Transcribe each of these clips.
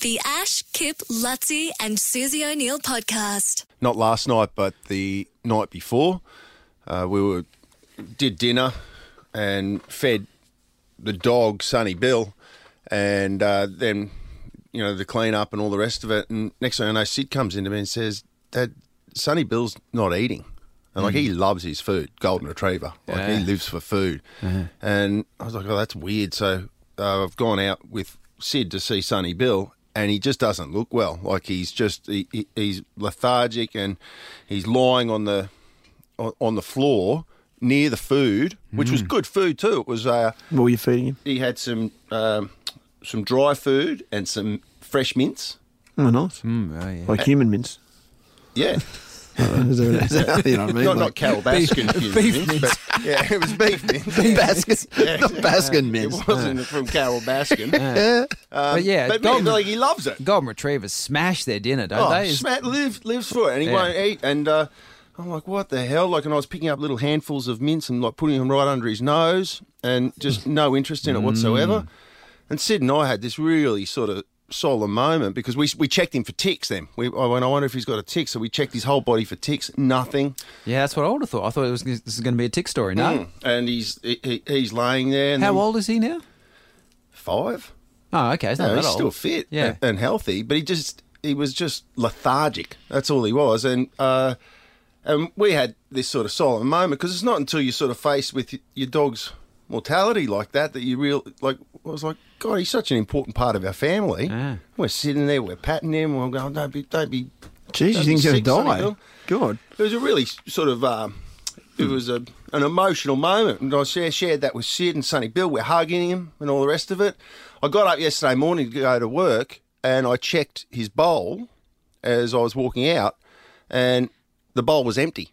The Ash, Kip, Lutzi and Susie O'Neill podcast. Not last night, but the night before, we did dinner and fed the dog, Sonny Bill, and then, you know, the clean-up and all the rest of it. And next thing I know, Sid comes in to me and says, "Dad, Sonny Bill's not eating." And, like, he loves his food, Golden Retriever. Like, he lives for food. Uh-huh. And I was like, oh, that's weird. So I've gone out with Sid to see Sonny Bill, and he just doesn't look well. Like, he's just he's lethargic, and he's lying on the floor near the food, which was good food too. It was. What were you feeding him? He had some dry food and some fresh mints. Oh, nice! Like human mints. Yeah. You know what I mean? Not Carol Baskin. Beef mince. But, yeah, it was beef mince. Baskin. Yeah. Not Baskin mince. It wasn't from Carol Baskin. But yeah, but Golden, like, he loves it. Golden Retrievers smash their dinner, don't they? Lives for it, and he won't eat. And I'm like, what the hell? Like, and I was picking up little handfuls of mince and, like, putting them right under his nose, and just no interest in it whatsoever. And Sid and I had this really sort of solemn moment, because we checked him for ticks then. I went, I wonder if he's got a tick. So we checked his whole body for ticks. Nothing. Yeah, that's what I would have thought. I thought this is going to be a tick story. No. And he's laying there. And how old is he now? 5. Oh, okay. It's not that he's old. He's still fit and healthy, but he was just lethargic. That's all he was. And we had this sort of solemn moment, because it's not until you're sort of faced with your dog's mortality like that you real, like, I was like, God, he's such an important part of our family. Ah. We're sitting there, we're patting him, we're going, don't be. Jeez, you think he's going to die? God, it was a really sort of, it was an emotional moment, and I shared that with Sid and Sonny Bill. We're hugging him and all the rest of it. I got up yesterday morning to go to work, and I checked his bowl as I was walking out, and the bowl was empty.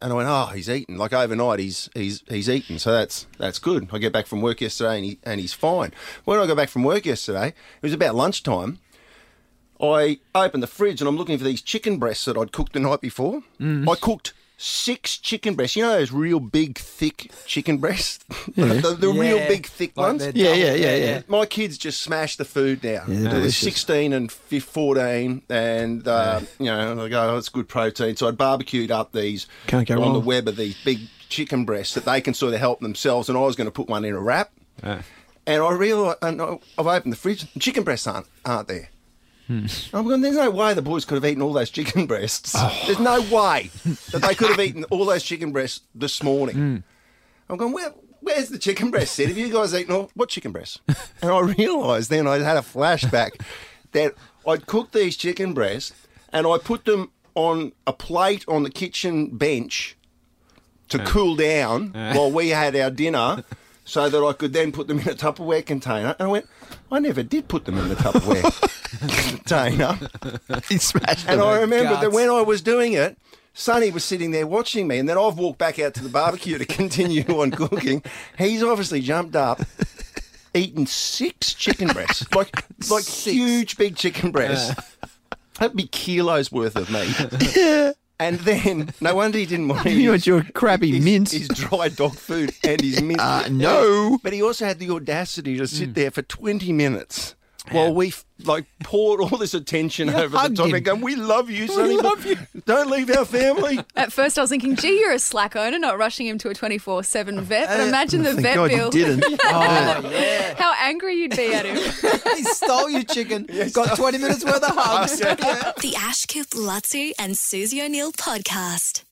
And I went, oh, he's eaten. Like, overnight, he's eaten. So that's good. I get back from work yesterday, and he's fine. When I got back from work yesterday, it was about lunchtime. I opened the fridge, and I'm looking for these chicken breasts that I'd cooked the night before. I cooked 6 chicken breasts. You know those real big, thick chicken breasts? Yeah. the real big, thick ones? Yeah. My kids just smash the food now. Yeah, they're 16 and 14, and, you know, I go, oh, it's good protein. So I barbecued up these the web of these big chicken breasts that they can sort of help themselves, and I was going to put one in a wrap. And I realised, I've opened the fridge, and chicken breasts aren't there. I'm going, there's no way the boys could have eaten all those chicken breasts. Oh. There's no way that they could have eaten all those chicken breasts this morning. I'm going, where's the chicken breast, Sid? Have you guys eaten all? What chicken breasts? And I realised then, I had a flashback that I'd cooked these chicken breasts, and I put them on a plate on the kitchen bench to cool down while we had our dinner, so that I could then put them in a Tupperware container. And I went, I never did put them in the Tupperware container. He smashed them. And I remember that when I was doing it, Sonny was sitting there watching me, and then I've walked back out to the barbecue to continue on cooking. He's obviously jumped up, eaten 6 chicken breasts, like 6 huge, big chicken breasts. That'd be kilos worth of meat. And then, no wonder he didn't want to eat your crabby mince. His dry dog food and his mince. No. But he also had the audacity to sit there for 20 minutes while we, like, poured all this attention over the top and going, we love you, Sonny. We love you. Don't leave our family. At first I was thinking, gee, you're a slack owner, not rushing him to a 24/7 vet. But imagine the vet bill. You didn't. How angry you'd be at him. He stole your chicken. Got 20 minutes worth of hugs. The Ash, Kip, Lutzi and Susie O'Neill podcast.